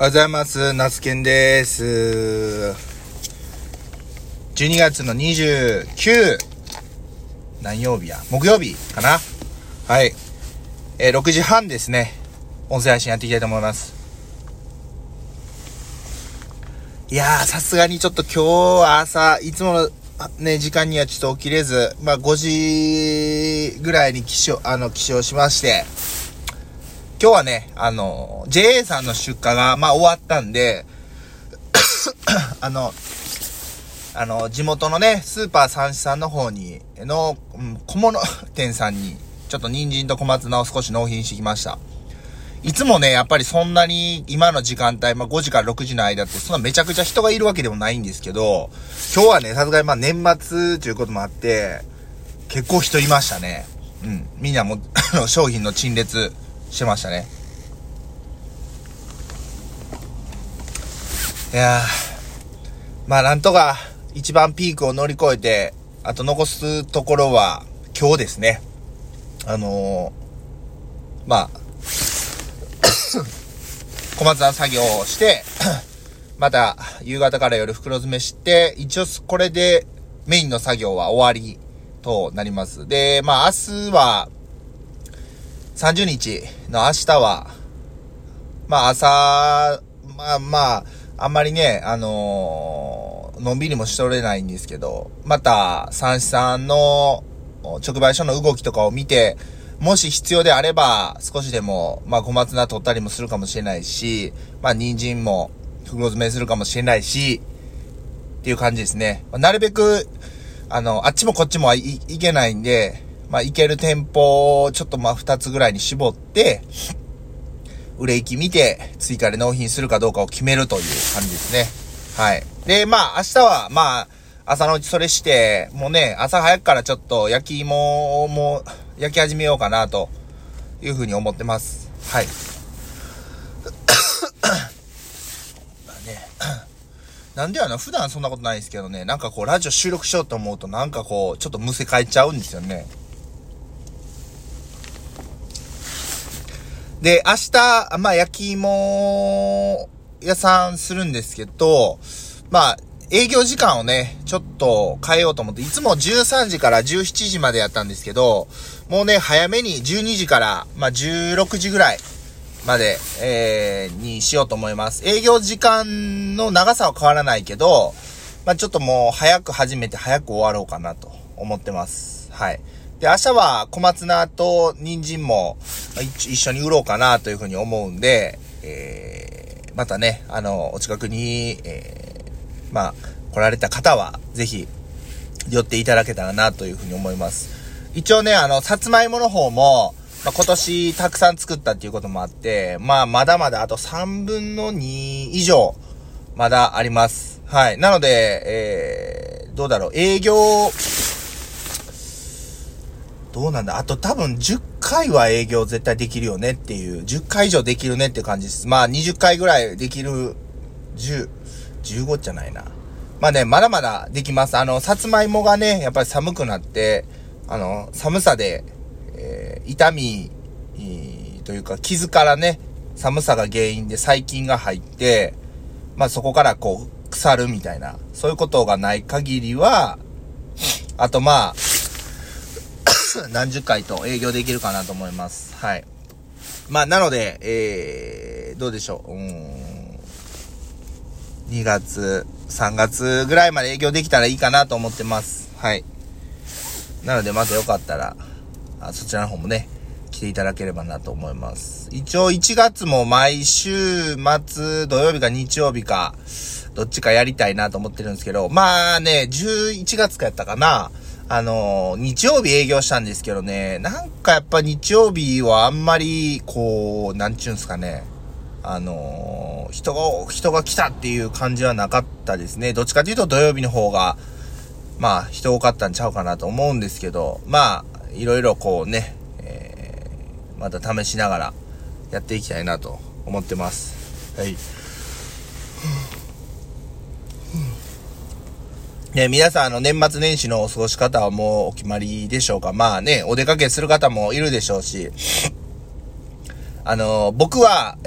おはようございます。夏健です。12月の29、何曜日や？木曜日かな？はい。6時半ですね。音声配信やっていきたいと思います。いやー、さすがにちょっと今日は朝、いつものね、時間にはちょっと起きれず、まあ5時ぐらいに起床しまして、今日はね、JA さんの出荷が、まあ、終わったんで、地元のね、スーパー三市さんの方に、小物店さんに、ちょっと人参と小松菜を少し納品してきました。いつもね、やっぱりそんなに、今の時間帯、まあ、5時から6時の間って、そんなめちゃくちゃ人がいるわけでもないんですけど、今日はね、さすがにまあ、年末ということもあって、結構人いましたね。うん。みんなも、商品の陳列、してましたね。いやー、まあなんとか一番ピークを乗り越えて、あと残すところは今日ですね。まあ小松菜作業をして、また夕方から夜袋詰めして、一応これでメインの作業は終わりとなります。で、まあ明日は。30日の明日は、まあ朝、まあ、あんまりね、のんびりもしとれないんですけど、また、三市さんの直売所の動きとかを見て、もし必要であれば、少しでも、まあ小松菜取ったりもするかもしれないし、まあ人参も袋詰めするかもしれないし、っていう感じですね。なるべく、あっちもこっちもいけないんで、まあ、行ける店舗をちょっとまあ2つぐらいに絞って、売れ行き見て、追加で納品するかどうかを決めるという感じですね。はい。で、まあ、明日は、まあ、朝のうちそれして、もうね、朝早くからちょっと焼き芋をもう焼き始めようかなというふうに思ってます。はい。まあね、なんでやな、普段そんなことないですけどね、なんかこう、ラジオ収録しようと思うと、なんかこう、ちょっとむせ返っちゃうんですよね。で、明日、まあ、焼き芋屋さんするんですけど、まあ、営業時間をね、ちょっと変えようと思って、いつも13時から17時までやったんですけど、もうね、早めに12時から、まあ、16時ぐらいまで、にしようと思います。営業時間の長さは変わらないけど、まあ、ちょっともう早く始めて早く終わろうかなと思ってます。はい。で、明日は小松菜と人参も一緒に売ろうかなというふうに思うんで、またね、お近くに、まあ、来られた方は、ぜひ、寄っていただけたらなというふうに思います。一応ね、さつまいもの方も、まあ、今年たくさん作ったっていうこともあって、まあ、まだまだあと3分の2以上、まだあります。はい。なので、どうだろう、営業、どうなんだ？あと多分10回は営業絶対できるよねっていう、10回以上できるねって感じです。まあ20回ぐらいできる、10、15じゃないな。まあね、まだまだできます。さつまいもがね、やっぱり寒くなって、寒さで、痛み、というか傷からね、寒さが原因で細菌が入って、まあそこからこう、腐るみたいな、そういうことがない限りは、あとまあ、何十回と営業できるかなと思います。はい。まあ、なので、どうでしょう。2月、3月ぐらいまで営業できたらいいかなと思ってます。はい。なので、またよかったら、そちらの方もね、来ていただければなと思います。一応、1月も毎週末、土曜日か日曜日か、どっちかやりたいなと思ってるんですけど、まあね、11月かやったかな。日曜日営業したんですけどね、なんかやっぱ日曜日はあんまり、こう、なんちゅうんすかね、人が来たっていう感じはなかったですね。どっちかというと土曜日の方が、まあ、人多かったんちゃうかなと思うんですけど、まあ、いろいろこうね、また試しながらやっていきたいなと思ってます。はい。ね、皆さん年末年始のお過ごし方はもうお決まりでしょうか？まあね、お出かけする方もいるでしょうし。僕は、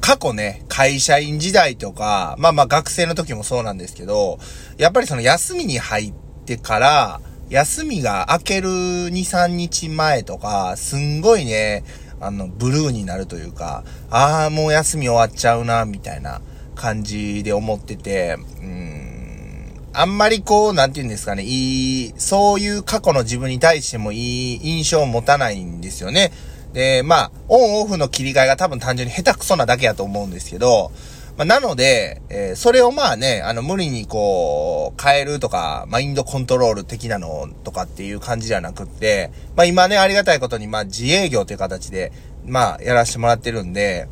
過去ね、会社員時代とか、まあ学生の時もそうなんですけど、やっぱりその休みに入ってから、休みが明ける2、3日前とか、すんごいね、ブルーになるというか、ああ、もう休み終わっちゃうな、みたいな感じで思ってて、あんまりこう、なんて言うんですかね、そういう過去の自分に対してもいい印象を持たないんですよね。で、オンオフの切り替えが多分単純に下手くそなだけやと思うんですけど、なので、それを無理にこう、変えるとか、マインドコントロール的なのとかっていう感じじゃなくって、今ね、ありがたいことに、自営業という形で、やらせてもらってるんで、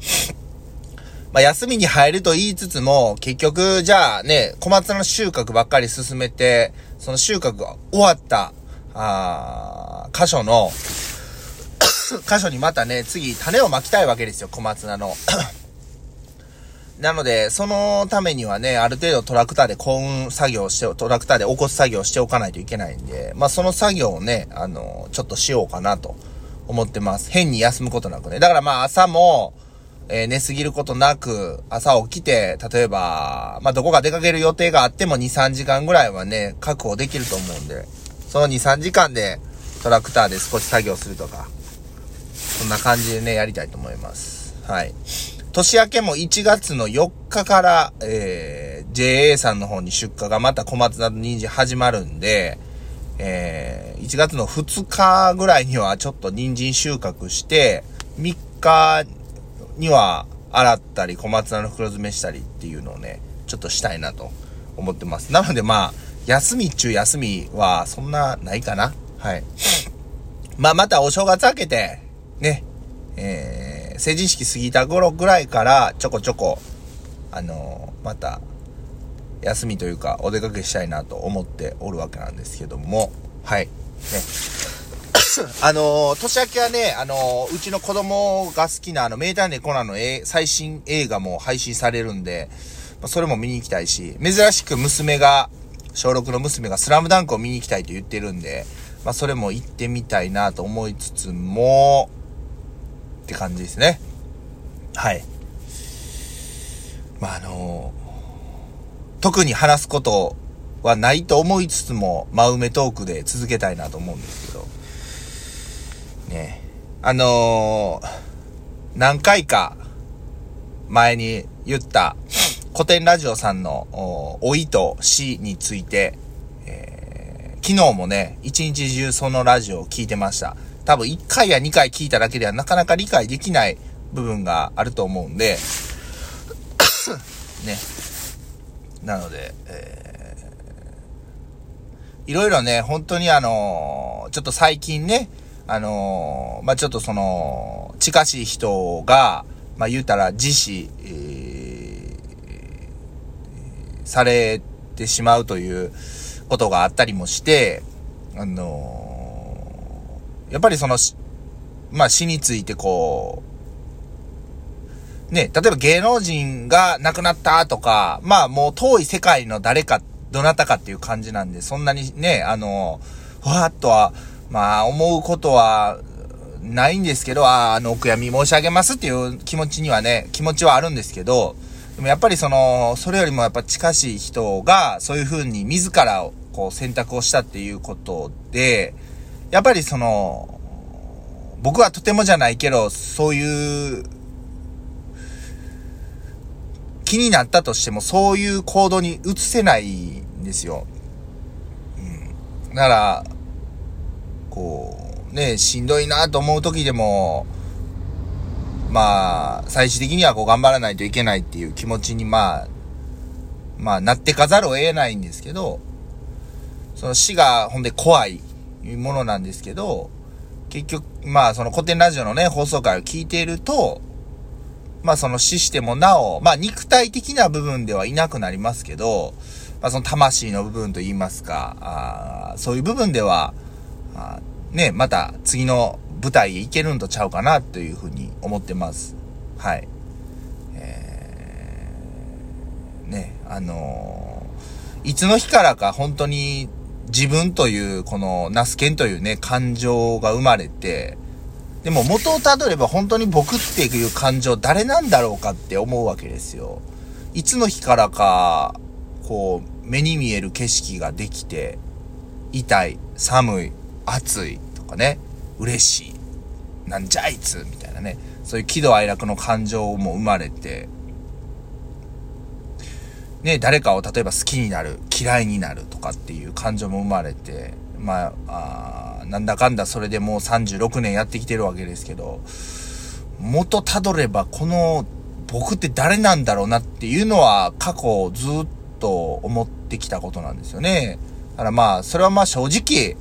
休みに入ると言いつつも、結局、じゃあね、小松菜の収穫ばっかり進めて、その収穫が終わった、箇所にまたね、次種をまきたいわけですよ、小松菜の。なので、そのためにはね、ある程度トラクターで起こす作業をしておかないといけないんで、その作業をね、ちょっとしようかなと思ってます。変に休むことなくね。だから朝も、寝すぎることなく、朝起きて、例えば、どこか出かける予定があっても2、3時間ぐらいはね、確保できると思うんで、その2、3時間でトラクターで少し作業するとか、そんな感じでね、やりたいと思います。はい。年明けも1月の4日から、JA さんの方に出荷がまた小松菜と人参始まるんで、1月の2日ぐらいにはちょっと人参収穫して、3日には洗ったり小松菜の袋詰めしたりっていうのをね、ちょっとしたいなと思ってます。なので休みっちゅう休みはそんなないかな。はい。またお正月明けて、ね、成人式過ぎた頃ぐらいからちょこちょこまた休みというかお出かけしたいなと思っておるわけなんですけども、はいね年明けはねうちの子供が好きな名探偵コナンの最新映画も配信されるんで、それも見に行きたいし、珍しく小6の娘がスラムダンクを見に行きたいと言ってるんで、それも行ってみたいなと思いつつもって感じですね。はい。特に話すことはないと思いつつも、真埋めトークで続けたいなと思うんですけど。ね。何回か前に言った古典ラジオさんの老いと死について、昨日もね、一日中そのラジオを聞いてました。多分1回や2回聞いただけではなかなか理解できない部分があると思うんでね。なので、いろいろね、本当にちょっと最近ね、ちょっとその近しい人が言うたら自死、されてしまうということがあったりもして、やっぱりその、死についてこう、ね、例えば芸能人が亡くなったとか、もう遠い世界の誰か、どなたかっていう感じなんで、そんなにね、わーっとは、思うことはないんですけど、お悔やみ申し上げますっていう気持ちはあるんですけど、でもやっぱりそれよりもやっぱ近しい人が、そういう風に自らをこう選択をしたっていうことで、やっぱり僕はとてもじゃないけど、そういう、気になったとしても、そういう行動に移せないんですよ。だから、しんどいなと思う時でも、最終的には頑張らないといけないっていう気持ちになってかざるを得ないんですけど、その死が、ほんで怖い。いうものなんですけど、結局その古典ラジオのね、放送回を聞いていると、その死してもなお肉体的な部分ではいなくなりますけど、その魂の部分といいますか、そういう部分ではね、また次の舞台へ行けるんとちゃうかなというふうに思ってます。はい。ね、いつの日からか本当に自分というこのナスケンというね、感情が生まれて、でも元をたどれば本当に僕っていう感情誰なんだろうかって思うわけですよ。いつの日からかこう目に見える景色ができて、痛い、寒い、暑いとかね、嬉しい、なんじゃいつみたいなね、そういう喜怒哀楽の感情も生まれてね、誰かを例えば好きになる、嫌いになるとかっていう感情も生まれて、まあ、なんだかんだそれでもう36年やってきてるわけですけど、元たどればこの僕って誰なんだろうなっていうのは過去ずっと思ってきたことなんですよね。だからまあそれはまあ正直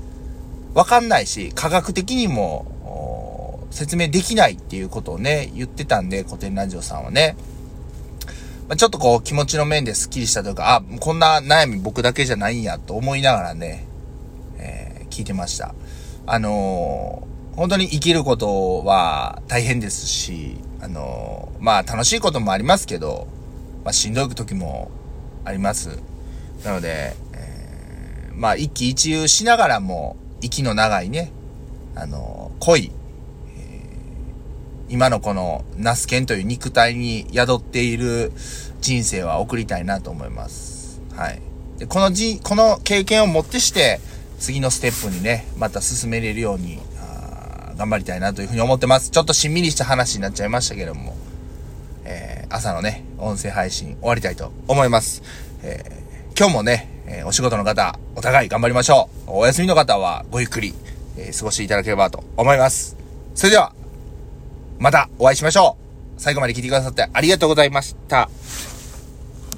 わかんないし、科学的にも説明できないっていうことをね言ってたんで、古典ラジオさんはね、ちょっとこう気持ちの面でスッキリしたというか、あ、こんな悩み僕だけじゃないんやと思いながらね、聞いてました。本当に生きることは大変ですし、まあ楽しいこともありますけど、まあしんどい時もあります。なので、まあ一喜一憂しながらも、息の長いね、恋、今のこのナスケンという肉体に宿っている人生は送りたいなと思います。はい。で、この経験をもってして次のステップにね、また進めれるように頑張りたいなというふうに思ってます。ちょっとしんみりした話になっちゃいましたけども、朝のね音声配信終わりたいと思います。今日もね、お仕事の方お互い頑張りましょう。お休みの方はごゆっくり、過ごしていただければと思います。それでは。またお会いしましょう。最後まで聞いてくださってありがとうございました。